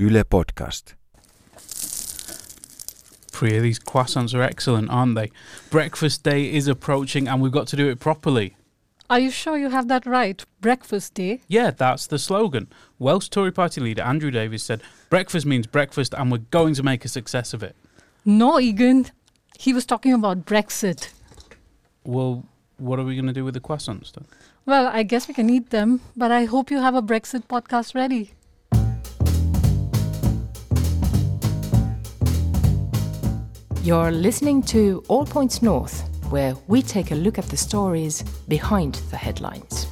Yle Podcast. Priya, these croissants are excellent, aren't they? Breakfast day is approaching and we've got to do it properly. Are you sure you have that right? Breakfast day? Yeah, that's the slogan. Welsh Tory party leader Andrew Davies said, breakfast means breakfast and we're going to make a success of it. No, Egan. He was talking about Brexit. Well, what are we going to do with the croissants then? Well, I guess we can eat them, but I hope you have a Brexit podcast ready. You're listening to All Points North, where we take a look at the stories behind the headlines.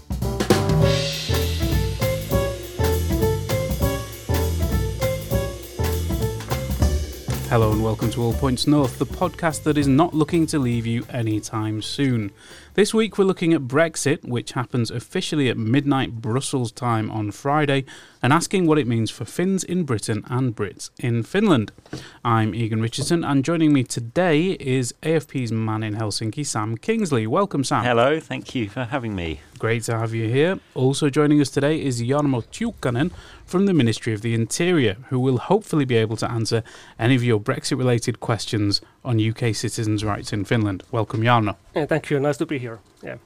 Hello and welcome to All Points North, the podcast that is not looking to leave you anytime soon. This week we're looking at Brexit, which happens officially at midnight Brussels time on Friday, and asking what it means for Finns in Britain and Brits in Finland. I'm Egan Richardson, and joining me today is AFP's man in Helsinki, Sam Kingsley. Welcome, Sam. Hello, thank you for having me. Great to have you here. Also joining us today is Jarno Tuukkanen from the Ministry of the Interior, who will hopefully be able to answer any of your Brexit-related questions on UK citizens' rights in Finland. Welcome, Jarno. Yeah, thank you. Nice to be here. Yeah.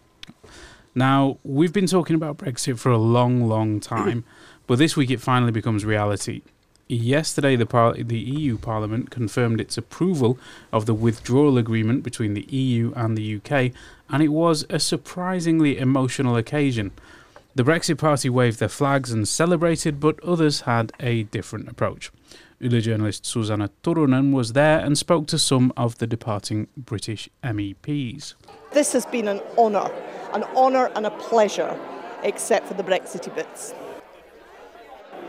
Now, we've been talking about Brexit for a long, long time, but this week it finally becomes reality. Yesterday, the EU Parliament confirmed its approval of the withdrawal agreement between the EU and the UK, and it was a surprisingly emotional occasion. The Brexit Party waved their flags and celebrated, but others had a different approach. Yle journalist Susanna Turunen was there and spoke to some of the departing British MEPs. This has been an honour and a pleasure, except for the Brexity bits.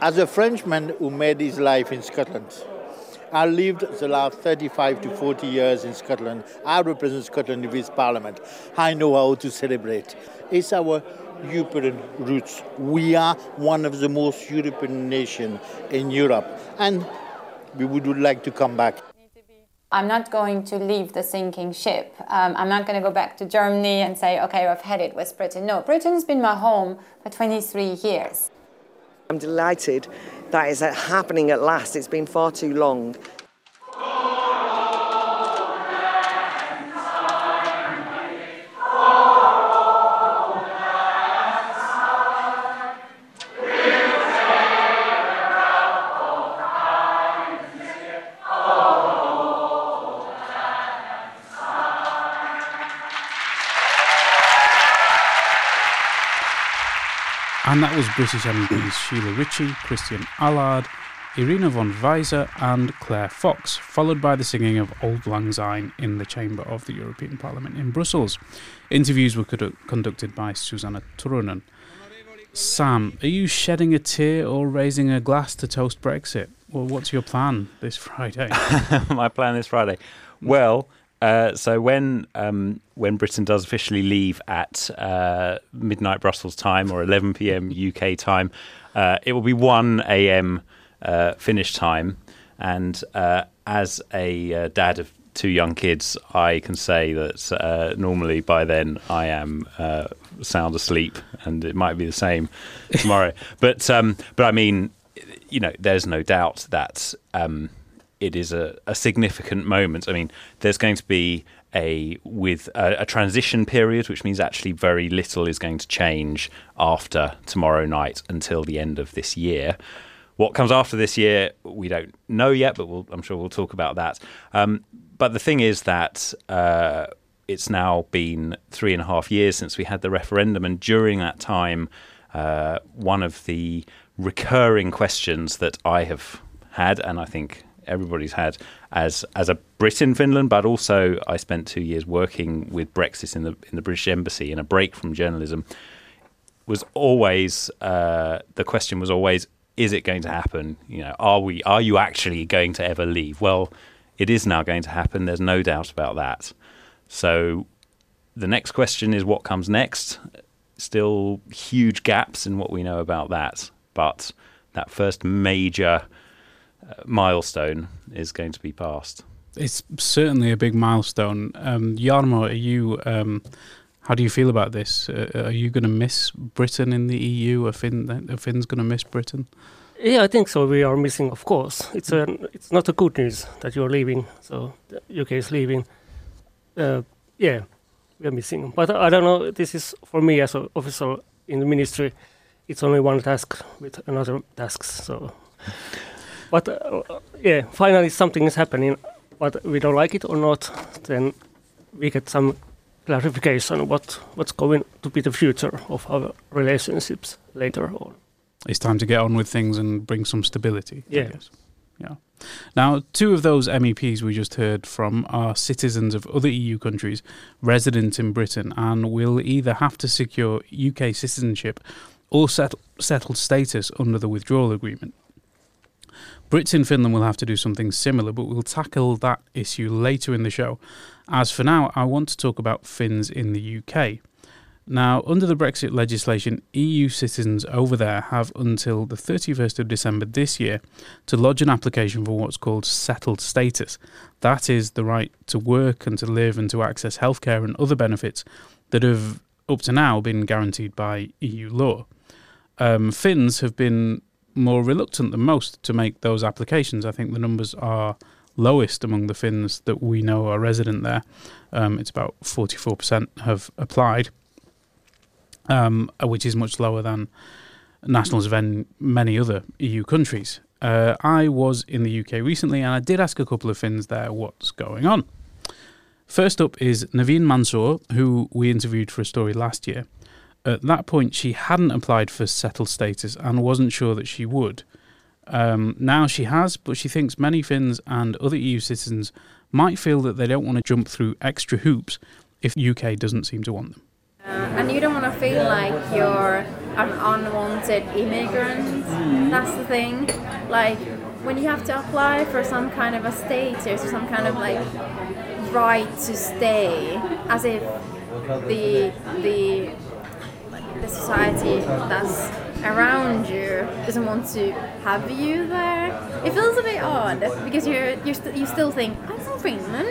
As a Frenchman who made his life in Scotland, I lived the last 35 to 40 years in Scotland. I represent Scotland in this parliament. I know how to celebrate. It's our European roots. We are one of the most European nations in Europe, and we would like to come back. I'm not going to leave the sinking ship. I'm not going to go back to Germany and say, okay, I've had it with Britain. No, Britain's been my home for 23 years. I'm delighted that it's happening at last. It's been far too long. And that was British MEPs Sheila Ritchie, Christian Allard, Irina von Weiser and Claire Fox, followed by the singing of Auld Lang Syne in the chamber of the European Parliament in Brussels. Interviews were conducted by Susanna Turunen. Sam, are you shedding a tear or raising a glass to toast Brexit? Well, what's your plan this Friday? My plan this Friday? Well, when Britain does officially leave at midnight Brussels time or 11 p.m. UK time, it will be 1 a.m. Finnish time. And as a dad of two young kids, I can say that normally by then I am sound asleep, and it might be the same tomorrow. But I mean, you know, there's no doubt that it is a significant moment. I mean, there's going to be a transition period, which means actually very little is going to change after tomorrow night until the end of this year. What comes after this year, we don't know yet, but I'm sure we'll talk about that. But the thing is that it's now been 3.5 years since we had the referendum, and during that time, one of the recurring questions that I have had, and I think everybody's had as a Brit in Finland, but also I spent 2 years working with Brexit in the British Embassy in a break from journalism, was always the question was always, is it going to happen? You know, are you actually going to ever leave? Well, it is now going to happen. There's no doubt about that. So the next question is what comes next. Still huge gaps in what we know about that, but that first major milestone is going to be passed. It's certainly a big milestone. Jarno, are you? How do you feel about this? Are you going to miss Britain in the EU? Are Finns going to miss Britain? Yeah, I think so. We are missing, of course. It's not a good news that you're leaving. So the UK is leaving. Yeah, we're missing. But I don't know. This is for me as an official in the ministry. It's only one task with another task. So, but yeah, finally something is happening. But we don't like it or not, then we get some clarification what's going to be the future of our relationships later on. It's time to get on with things and bring some stability. Yeah. I guess. Yeah. Now, two of those MEPs we just heard from are citizens of other EU countries resident in Britain and will either have to secure UK citizenship or settled status under the withdrawal agreement. Brits in Finland will have to do something similar, but we'll tackle that issue later in the show. As for now, I want to talk about Finns in the UK. Now, under the Brexit legislation, EU citizens over there have until the 31st of December this year to lodge an application for what's called settled status. That is the right to work and to live and to access healthcare and other benefits that have up to now been guaranteed by EU law. Finns have been more reluctant than most to make those applications. I think the numbers are lowest among the Finns that we know are resident there. It's about 44% have applied, which is much lower than nationals of many other EU countries. I was in the UK recently and I did ask a couple of Finns there what's going on. First up is Naveen Mansoor, who we interviewed for a story last year. At that point, she hadn't applied for settled status and wasn't sure that she would. Now she has, but she thinks many Finns and other EU citizens might feel that they don't want to jump through extra hoops if the UK doesn't seem to want them. And you don't want to feel like you're an unwanted immigrant. That's the thing. Like, when you have to apply for some kind of a status or some kind of, like, right to stay, as if the society that's around you doesn't want to have you there. It feels a bit odd because you still think, I'm from Finland,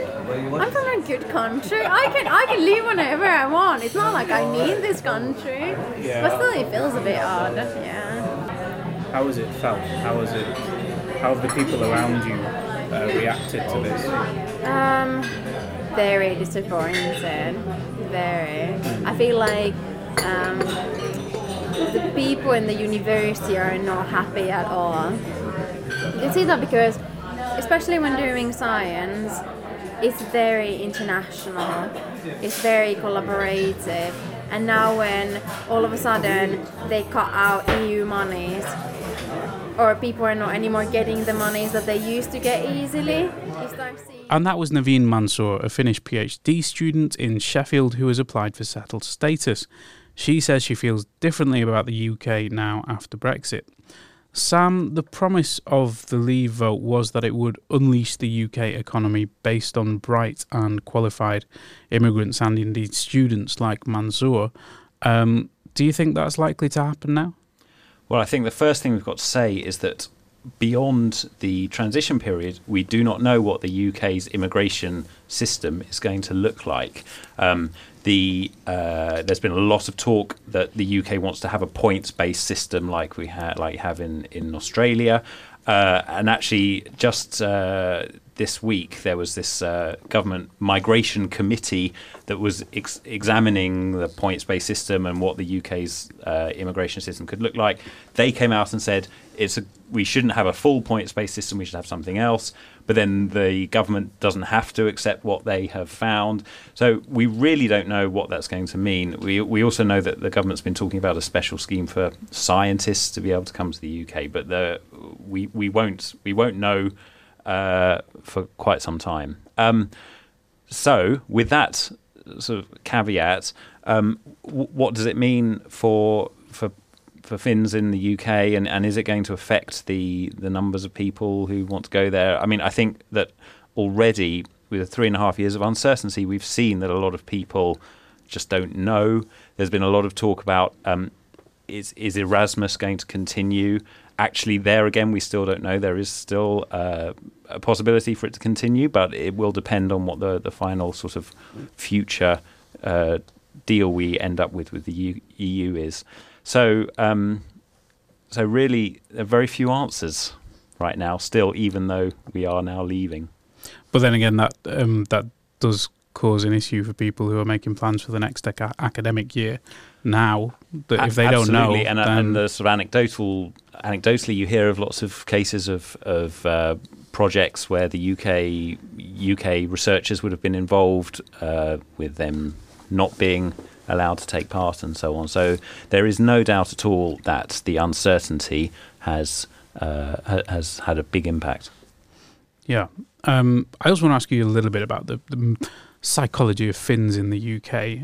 I'm from a good country, I can live whenever I want. It's not like I need this country, but still it feels a bit odd. Yeah. How has it felt? How have the people around you reacted to this? Very disappointed. Very. I feel like the people in the university are not happy at all. You can see that because, especially when doing science, it's very international, it's very collaborative, and now when all of a sudden they cut out EU monies, or people are not anymore getting the monies that they used to get easily. And that was Naveen Mansoor, a Finnish PhD student in Sheffield who has applied for settled status. She says she feels differently about the UK now after Brexit. Sam, the promise of the Leave vote was that it would unleash the UK economy based on bright and qualified immigrants and indeed students like Mansoor. Do you think that's likely to happen now? Well, I think the first thing we've got to say is that beyond the transition period, we do not know what the UK's immigration system is going to look like. There's been a lot of talk that the UK wants to have a points-based system like we have in Australia. And actually, just this week, there was this government migration committee that was examining the points-based system and what the UK's immigration system could look like. They came out and said, we shouldn't have a full points-based system, we should have something else. But then the government doesn't have to accept what they have found. So we really don't know what that's going to mean. We also know that the government's been talking about a special scheme for scientists to be able to come to the UK, but we won't know for quite some time. So with that sort of caveat, what does it mean for Finns in the UK, and is it going to affect the numbers of people who want to go there? I mean, I think that already with the 3.5 years of uncertainty, we've seen that a lot of people just don't know. There's been a lot of talk about is Erasmus going to continue? Actually, there again, we still don't know. There is still a possibility for it to continue, but it will depend on what the final sort of future deal we end up with the EU is. So So really, there are very few answers right now still, even though we are now leaving. But then again, that that does cause an issue for people who are making plans for the next academic year now, that if they don't know... And the sort of anecdotally you hear of lots of cases of projects where the UK researchers would have been involved with them not being allowed to take part and so on. So there is no doubt at all that the uncertainty has had a big impact. Yeah. I also want to ask you a little bit about the psychology of Finns in the UK,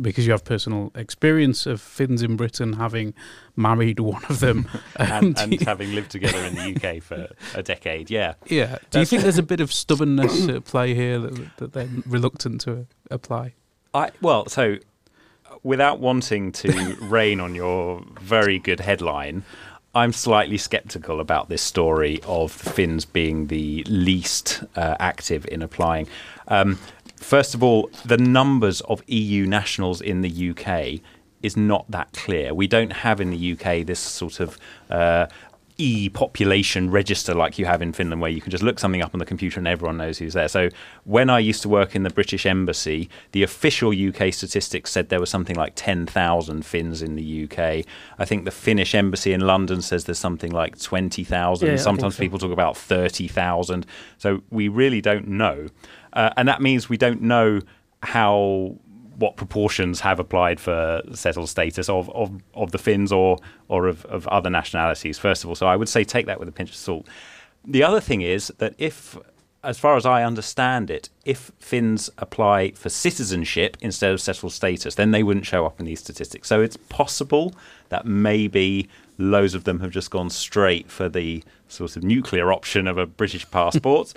because you have personal experience of Finns in Britain, having married one of them. and having lived together in the UK for a decade, yeah. Yeah. Do you think there's a bit of stubbornness at play here that they're reluctant to apply? Well, so without wanting to rain on your very good headline, I'm slightly sceptical about this story of the Finns being the least active in applying. First of all, the numbers of EU nationals in the UK is not that clear. We don't have in the UK this sort of e-population register like you have in Finland, where you can just look something up on the computer and everyone knows who's there. So when I used to work in the British Embassy, the official UK statistics said there was something like 10,000 Finns in the UK. I think the Finnish Embassy in London says there's something like 20,000. Yeah, sometimes people talk about 30,000. So we really don't know. And that means we don't know what proportions have applied for settled status of the Finns or of other nationalities, first of all. So I would say take that with a pinch of salt. The other thing is that if, as far as I understand it, if Finns apply for citizenship instead of settled status, then they wouldn't show up in these statistics. So it's possible that maybe loads of them have just gone straight for the sort of nuclear option of a British passport.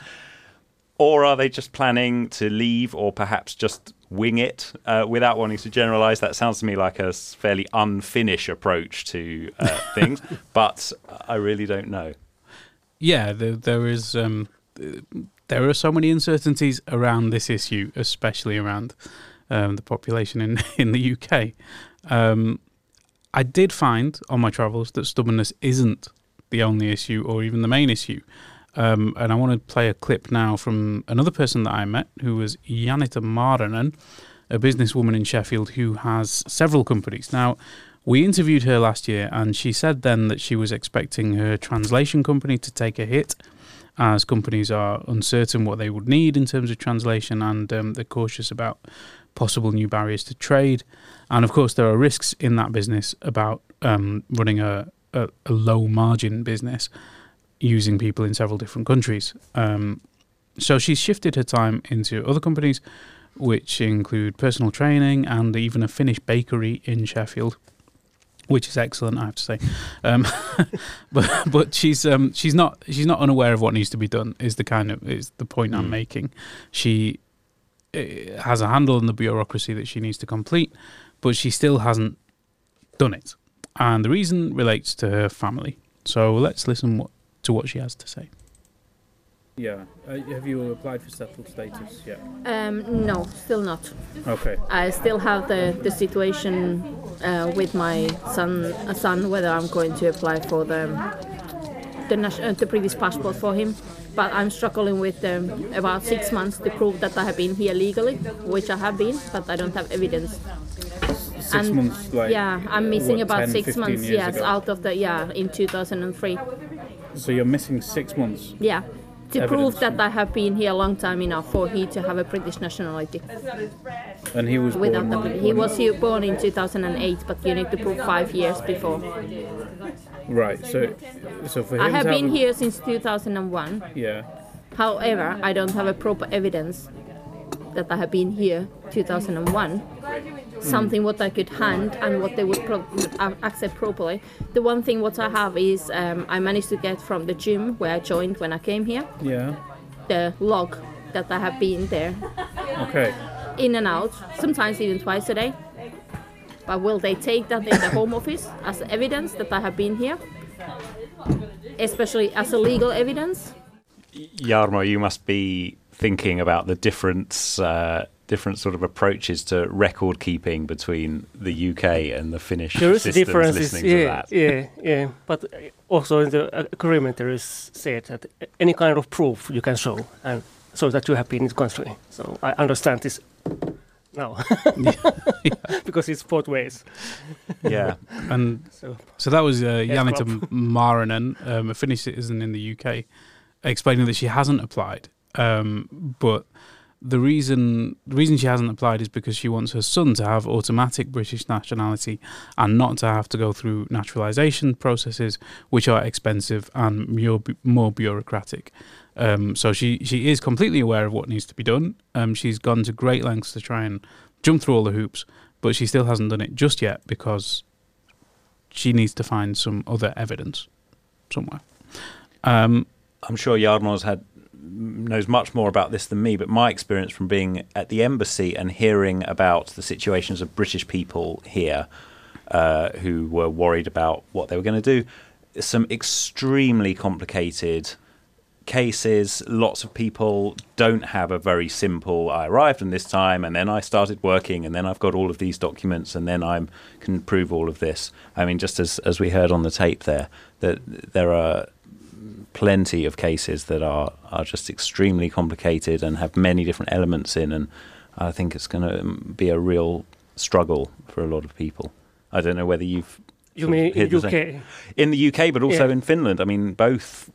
Or are they just planning to leave, or perhaps just wing it? Without wanting to generalise, that sounds to me like a fairly un-Finnish approach to things, but I really don't know. Yeah, there are so many uncertainties around this issue, especially around the population in the UK. I did find on my travels that stubbornness isn't the only issue, or even the main issue. And I want to play a clip now from another person that I met, who was Janita Marinen, a businesswoman in Sheffield who has several companies. Now, we interviewed her last year, and she said then that she was expecting her translation company to take a hit, as companies are uncertain what they would need in terms of translation, and they're cautious about possible new barriers to trade. And of course, there are risks in that business about running a low-margin business, using people in several different countries. So she's shifted her time into other companies, which include personal training and even a Finnish bakery in Sheffield, which is excellent, I have to say. But she's not unaware of what needs to be done, is the point I'm making. She has a handle on the bureaucracy that she needs to complete, but she still hasn't done it. And the reason relates to her family. So let's listen to what she has to say. Yeah. Have you applied for settled status yet? No, still not. Okay. I still have the situation with my son whether I'm going to apply for the previous passport for him. But I'm struggling with about 6 months to prove that I have been here legally, which I have been, but I don't have evidence. 6 months, like, yeah, I'm missing about 10, 6 months. Yes, ago. Out of the in 2003. So you're missing 6 months? Yeah, to prove that I have been here a long time enough for he to have a British nationality. And he was born in 2008, but you need to prove 5 years before. Right, so for him I have been here since 2001. Yeah. However, I don't have a proper evidence that I have been here 2001. Something what I could hand and what they would accept properly. The one thing what I have is I managed to get from the gym where I joined when I came here. Yeah. The log that I have been there. Okay. In and out, sometimes even twice a day. But will they take that in the Home Office as evidence that I have been here? Especially as a legal evidence? Jarno, you must be thinking about the difference different sort of approaches to record keeping between the UK and the Finnish systems listening to that. Yeah. But also in the agreement there is said that any kind of proof you can show and so that you have been in the country. So I understand this now because it's both ways. Yeah. And so that was Janita Marinen, a Finnish citizen in the UK, explaining that she hasn't applied. But the reason she hasn't applied is because she wants her son to have automatic British nationality and not to have to go through naturalisation processes, which are expensive and more bureaucratic. So she is completely aware of what needs to be done. She's gone to great lengths to try and jump through all the hoops, but she still hasn't done it just yet because she needs to find some other evidence somewhere. I'm sure Jarno's knows much more about this than me, but my experience from being at the embassy and hearing about the situations of British people here who were worried about what they were going to do, some extremely complicated cases. Lots of people don't have a very simple, I arrived in this time and then I started working and then I've got all of these documents and then I can prove all of this. I mean, just as we heard on the tape there, that there are plenty of cases that are just extremely complicated and have many different elements in, and I think it's going to be a real struggle for a lot of people. I don't know whether you mean in the UK, but also in Finland. I mean, both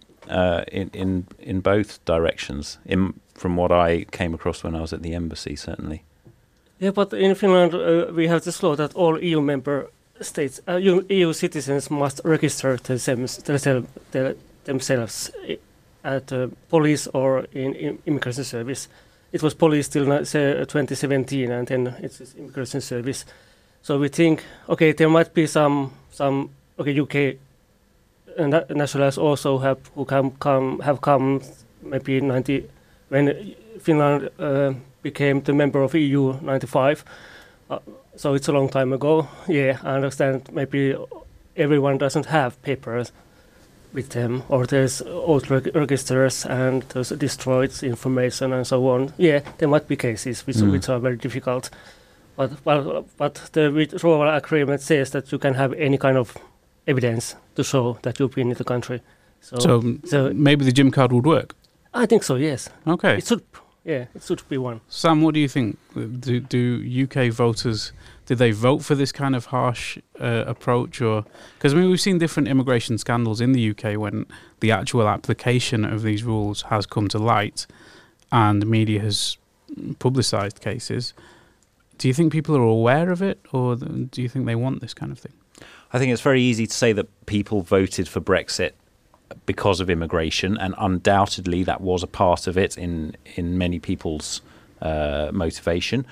in both directions. From what I came across when I was at the embassy, certainly. Yeah, but in Finland we have this law that all EU member states, EU citizens must register themselves at police or in immigration service. It was police till 2017, and then it's immigration service. So we think, okay, there might be some UK nationals also have come maybe when Finland became the member of EU 95. So it's a long time ago. Yeah, I understand. Maybe everyone doesn't have papers with them, or there's old registers and there's destroyed information and so on. Yeah, there might be cases which are very difficult. But the withdrawal agreement says that you can have any kind of evidence to show that you've been in the country. So maybe the gym card would work? I think so, yes. Okay. It should, it should be one. Sam, what do you think? Do UK voters... Did they vote for this kind of harsh approach? Because, I mean, we've seen different immigration scandals in the UK when the actual application of these rules has come to light and the media has publicised cases. Do you think people are aware of it, or do you think they want this kind of thing? I think it's very easy to say that people voted for Brexit because of immigration, and undoubtedly that was a part of it in many people's motivation.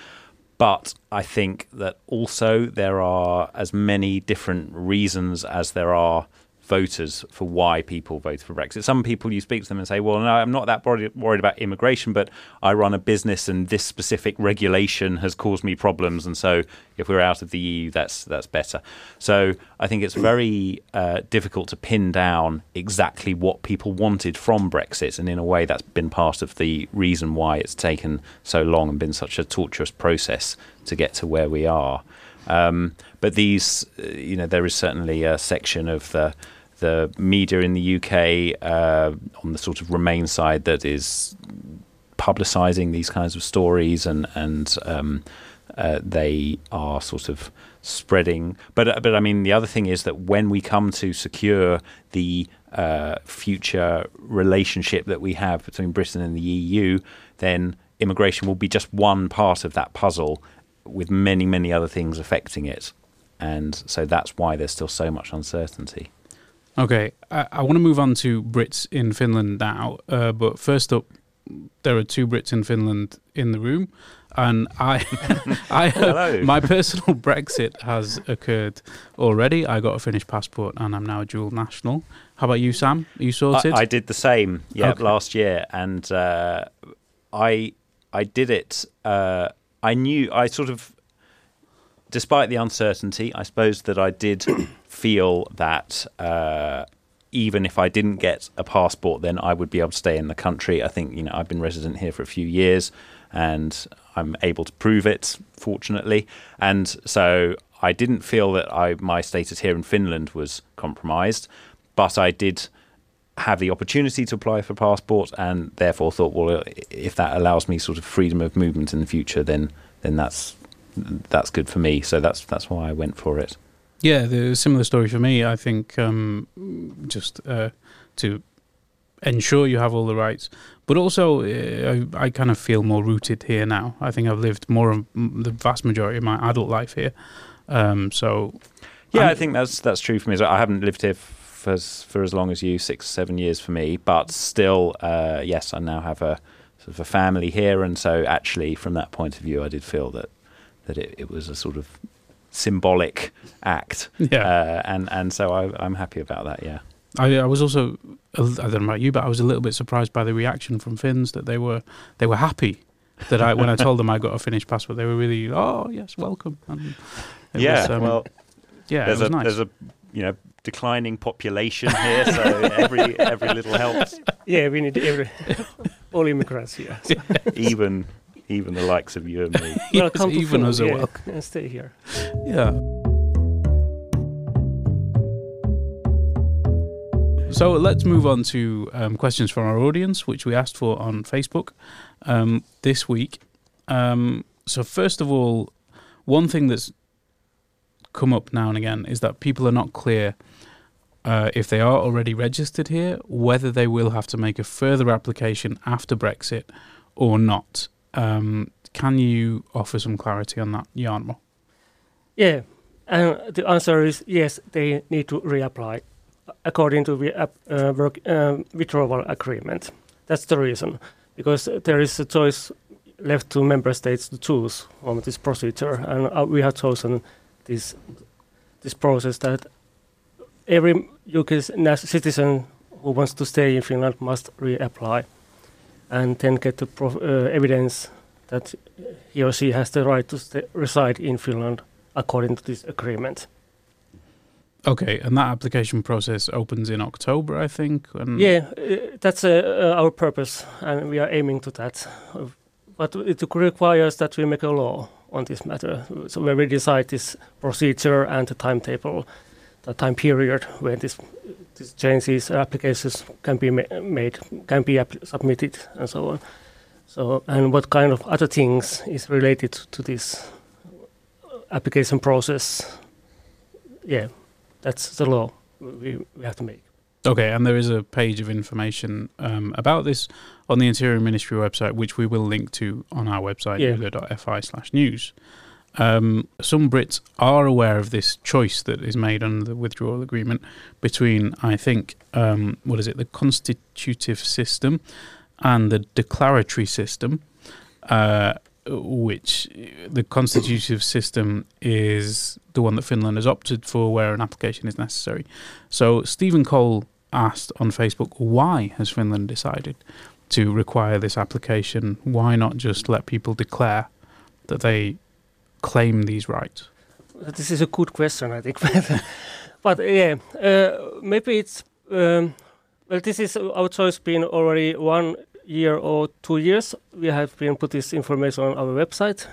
But I think that also there are as many different reasons as there are voters for why people vote for Brexit. Some people, you speak to them and say, well, no, I'm not that worried about immigration, but I run a business and this specific regulation has caused me problems. And so if we're out of the EU, that's better. So I think it's very difficult to pin down exactly what people wanted from Brexit. And in a way, that's been part of the reason why it's taken so long and been such a torturous process to get to where we are. But these, there is certainly a section of the media in the UK on the sort of Remain side that is publicising these kinds of stories, and they are sort of spreading. But I mean, the other thing is that when we come to secure the future relationship that we have between Britain and the EU, then immigration will be just one part of that puzzle, with many, many other things affecting it. And so that's why there's still so much uncertainty. Okay, I want to move on to Brits in Finland now. But first up, there are two Brits in Finland in the room. And my personal Brexit has occurred already. I got a Finnish passport and I'm now a dual national. How about you, Sam? Are you sorted? I did the same, last year. And I did it... despite the uncertainty, I suppose that I did feel that even if I didn't get a passport, then I would be able to stay in the country. I think, I've been resident here for a few years, and I'm able to prove it, fortunately. And so I didn't feel that my status here in Finland was compromised, but I did have the opportunity to apply for a passport, and therefore thought, well, if that allows me sort of freedom of movement in the future, then that's good for me. So that's why I went for it. Yeah, the similar story for me. I think just to ensure you have all the rights, but also I kind of feel more rooted here now. I think I've lived more of the vast majority of my adult life here. I think that's true for me. I haven't lived here for as long as you, 6-7 years for me, but still, yes, I now have a sort of a family here, and so actually, from that point of view, I did feel that it was a sort of symbolic act, and so I'm happy about that. Yeah, I was also, I don't know about you, but I was a little bit surprised by the reaction from Finns, that they were happy that when I told them I got a Finnish passport, they were really, oh yes, welcome. And it was nice. There's a declining population here, so every little helps. Yeah, we need all immigrants here. So. Even the likes of you and me. Welcome yes, to even us are welcome. Stay here. Yeah. So let's move on to questions from our audience, which we asked for on Facebook this week. So first of all, one thing that's come up now and again is that people are not clear if they are already registered here, whether they will have to make a further application after Brexit or not. Can you offer some clarity on that, Jarno? Yeah, the answer is yes, they need to reapply according to the withdrawal agreement. That's the reason, because there is a choice left to member states to choose on this procedure, and we have chosen this process that every UK citizen who wants to stay in Finland must reapply, and then get the evidence that he or she has the right to reside in Finland according to this agreement. Okay, and that application process opens in October, I think? And that's our purpose, and we are aiming to that. But it requires that we make a law on this matter, so where we decide this procedure and the timetable, the time period when these changes, applications can be made, can be submitted, and so on. So, and what kind of other things is related to this application process? Yeah, that's the law we have to make. Okay, and there is a page of information about this on the Interior Ministry website, which we will link to on our website, yle.fi/news. Some Brits are aware of this choice that is made under the withdrawal agreement between, I think, the constitutive system and the declaratory system, which the constitutive system is the one that Finland has opted for, where an application is necessary. So Stephen Cole asked on Facebook, why has Finland decided to require this application? Why not just let people declare that they claim these rights? This is a good question, I think. But yeah, maybe it's... this is our choice been already 1 year or 2 years. We have been put this information on our website.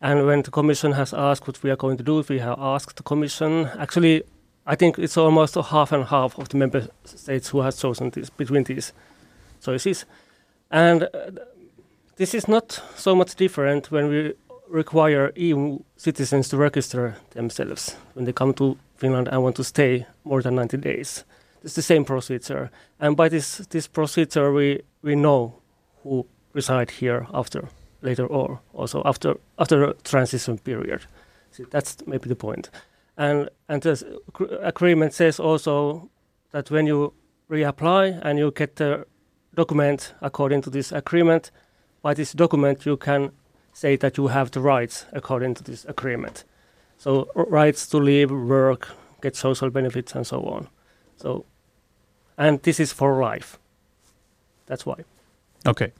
And when the Commission has asked what we are going to do, we have asked the Commission. Actually, I think it's almost a half and half of the member states who has chosen this between these choices. And this is not so much different when we require EU citizens to register themselves when they come to Finland and want to stay more than 90 days. It's the same procedure. And by this procedure, we know who reside here after a transition period. So that's maybe the point. And the agreement says also that when you reapply and you get the document according to this agreement, by this document you can say that you have the rights according to this agreement. So rights to live, work, get social benefits, and so on. So, and this is for life. That's why. Okay.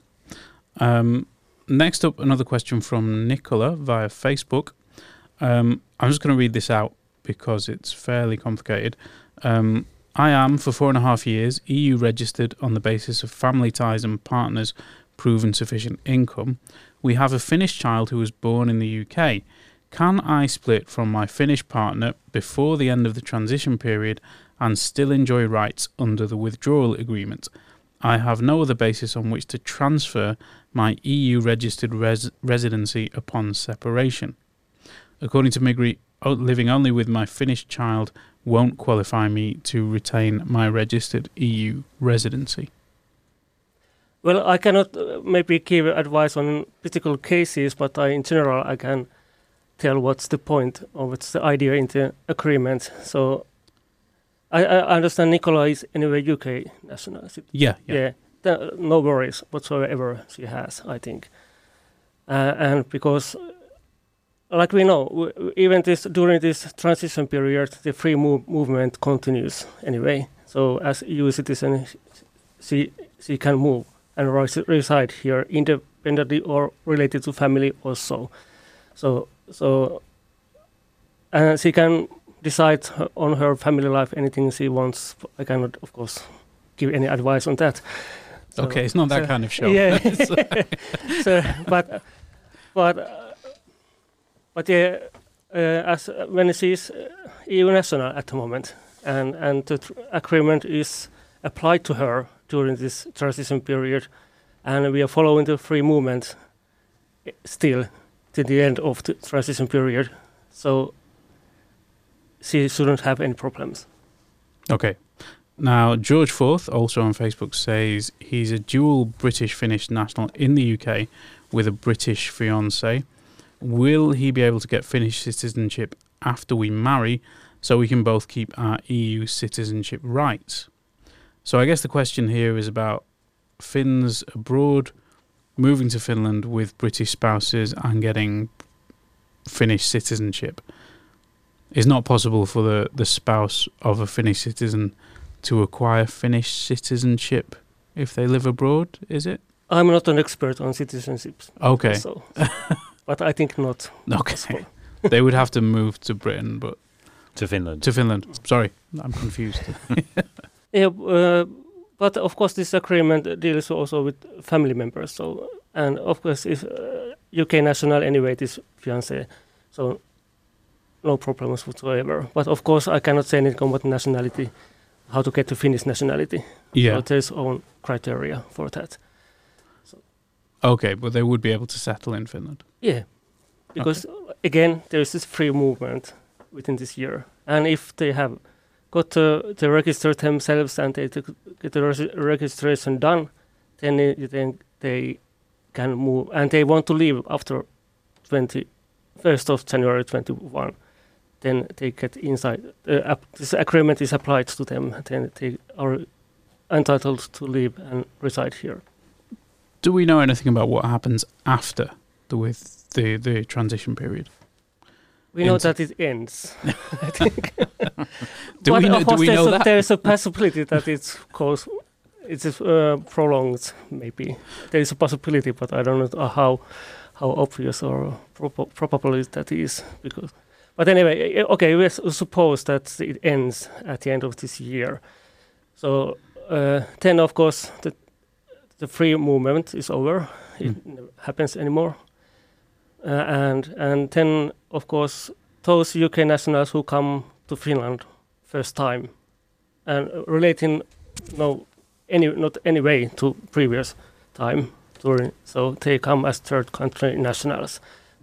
Next up, another question from Nicola via Facebook. I'm just going to read this out because it's fairly complicated. I am, for 4.5 years, EU registered on the basis of family ties and partners proven sufficient income. We have a Finnish child who was born in the UK. Can I split from my Finnish partner before the end of the transition period and still enjoy rights under the withdrawal agreement? I have no other basis on which to transfer my EU-registered residency upon separation. According to Migri, living only with my Finnish child won't qualify me to retain my registered EU residency. Well, I cannot maybe give advice on particular cases, but in general I can tell what's the point or what's the idea in the agreement. So I understand Nicola is anyway UK national. Yeah. No worries whatsoever she has, I think. And because, like we know, even during this transition period, the free movement continues anyway. So as EU citizen, she can move and reside here independently or related to family also. So and she can decide on her family life, anything she wants. I cannot, of course, give any advice on that. So, okay, it's not that kind of show. Yeah. But when she's EU national at the moment, and the agreement is applied to her during this transition period, and we are following the free movement still to the end of the transition period. So she shouldn't have any problems. Okay. Now, George Fourth, also on Facebook, says he's a dual British-Finnish national in the UK with a British fiancée. Will he be able to get Finnish citizenship after we marry so we can both keep our EU citizenship rights? So I guess the question here is about Finns abroad moving to Finland with British spouses and getting Finnish citizenship. It's not possible for the spouse of a Finnish citizen to acquire Finnish citizenship if they live abroad, is it? I'm not an expert on citizenships. Okay. So, but I think not. Okay. They would have to move to Britain, but... To Finland. To Finland. Sorry, I'm confused. Yeah, but of course this agreement deals also with family members. So, and of course it's UK national anyway, this fiancé. So... no problems whatsoever. But of course, I cannot say anything about nationality, how to get to Finnish nationality. Yeah. So there's own criteria for that. So. Okay, but they would be able to settle in Finland? Yeah. Because, again, there is this free movement within this year. And if they have got to register themselves and they get the registration done, then they can move. And they want to leave after 1st of January 2021. Then they get inside. This agreement is applied to them. Then they are entitled to live and reside here. Do we know anything about what happens after the transition period? We know that it ends. I think. Do we know that? There's a possibility that it's prolonged. Maybe there is a possibility, but I don't know how obvious or probable that is. Because, but anyway, okay, we suppose that it ends at the end of this year. So then, of course, the free movement is over. It never happens anymore. And then, of course, those UK nationals who come to Finland first time and relating not any way to previous time, so they come as third country nationals.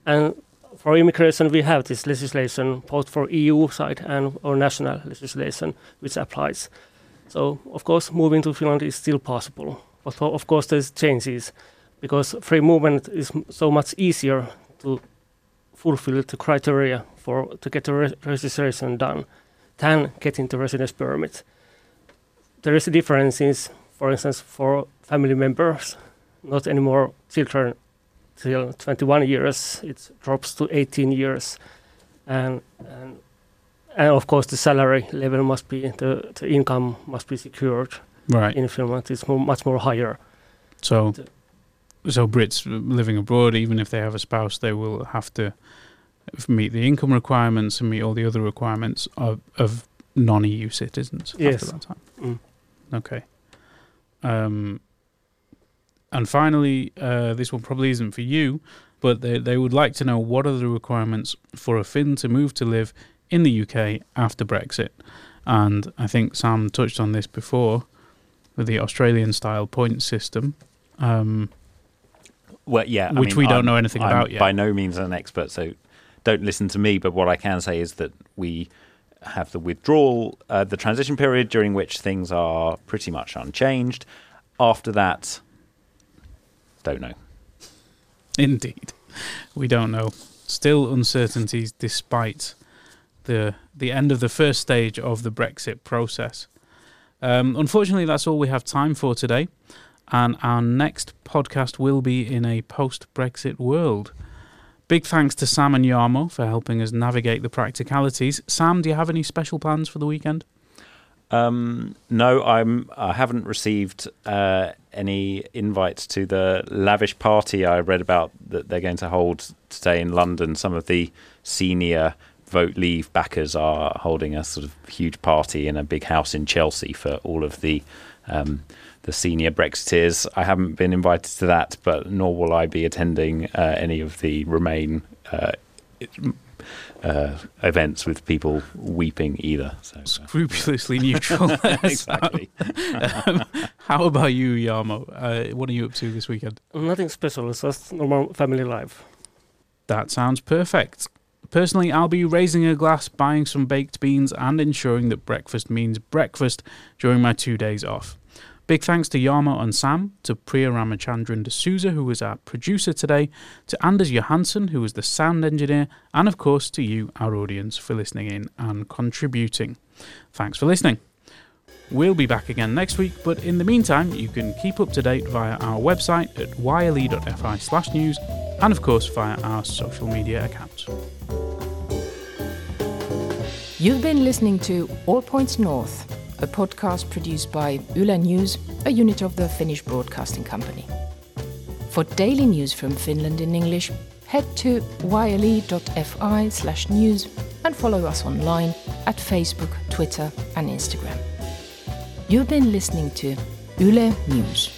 And for immigration, we have this legislation, both for EU side and our national legislation, which applies. So, of course, moving to Finland is still possible. But, of course, there's changes, because free movement is so much easier to fulfill the criteria to get the registration done than getting the residence permit. There is differences, for instance, for family members. Not anymore children till 21 years. It drops to 18 years, and of course the salary level must be the income must be secured. Right. In Finland, it's much more higher. So Brits living abroad, even if they have a spouse, they will have to meet the income requirements and meet all the other requirements of non-EU citizens after that time. Mm. Okay. And finally, this one probably isn't for you, but they would like to know what are the requirements for a Finn to move to live in the UK after Brexit. And I think Sam touched on this before with the Australian-style points system. Well, we don't know anything about yet. By no means an expert, so don't listen to me. But what I can say is that we have the withdrawal, the transition period during which things are pretty much unchanged. After that, don't know. Indeed. We don't know. Still uncertainties despite the end of the first stage of the Brexit process. Unfortunately, that's all we have time for today. And our next podcast will be in a post-Brexit world. Big thanks to Sam and Jarmo for helping us navigate the practicalities. Sam, do you have any special plans for the weekend? No, I haven't received any invites to the lavish party I read about that they're going to hold today in London. Some of the senior Vote Leave backers are holding a sort of huge party in a big house in Chelsea for all of the senior Brexiteers. I haven't been invited to that, but nor will I be attending any of the Remain events with people weeping either. So, scrupulously neutral. Exactly. How about you, Jarmo? What are you up to this weekend? Nothing special. It's just normal family life. That sounds perfect. Personally, I'll be raising a glass, buying some baked beans, and ensuring that breakfast means breakfast during my 2 days off. Big thanks to Jarmo and Sam, to Priya Ramachandran D'Souza, who was our producer today, to Anders Johansson, who was the sound engineer, and of course to you, our audience, for listening in and contributing. Thanks for listening. We'll be back again next week, but in the meantime, you can keep up to date via our website at yle.fi/news and of course via our social media accounts. You've been listening to All Points North, a podcast produced by Yle News, a unit of the Finnish Broadcasting Company. For daily news from Finland in English, head to yle.fi/news and follow us online at Facebook, Twitter and Instagram. You've been listening to Yle News.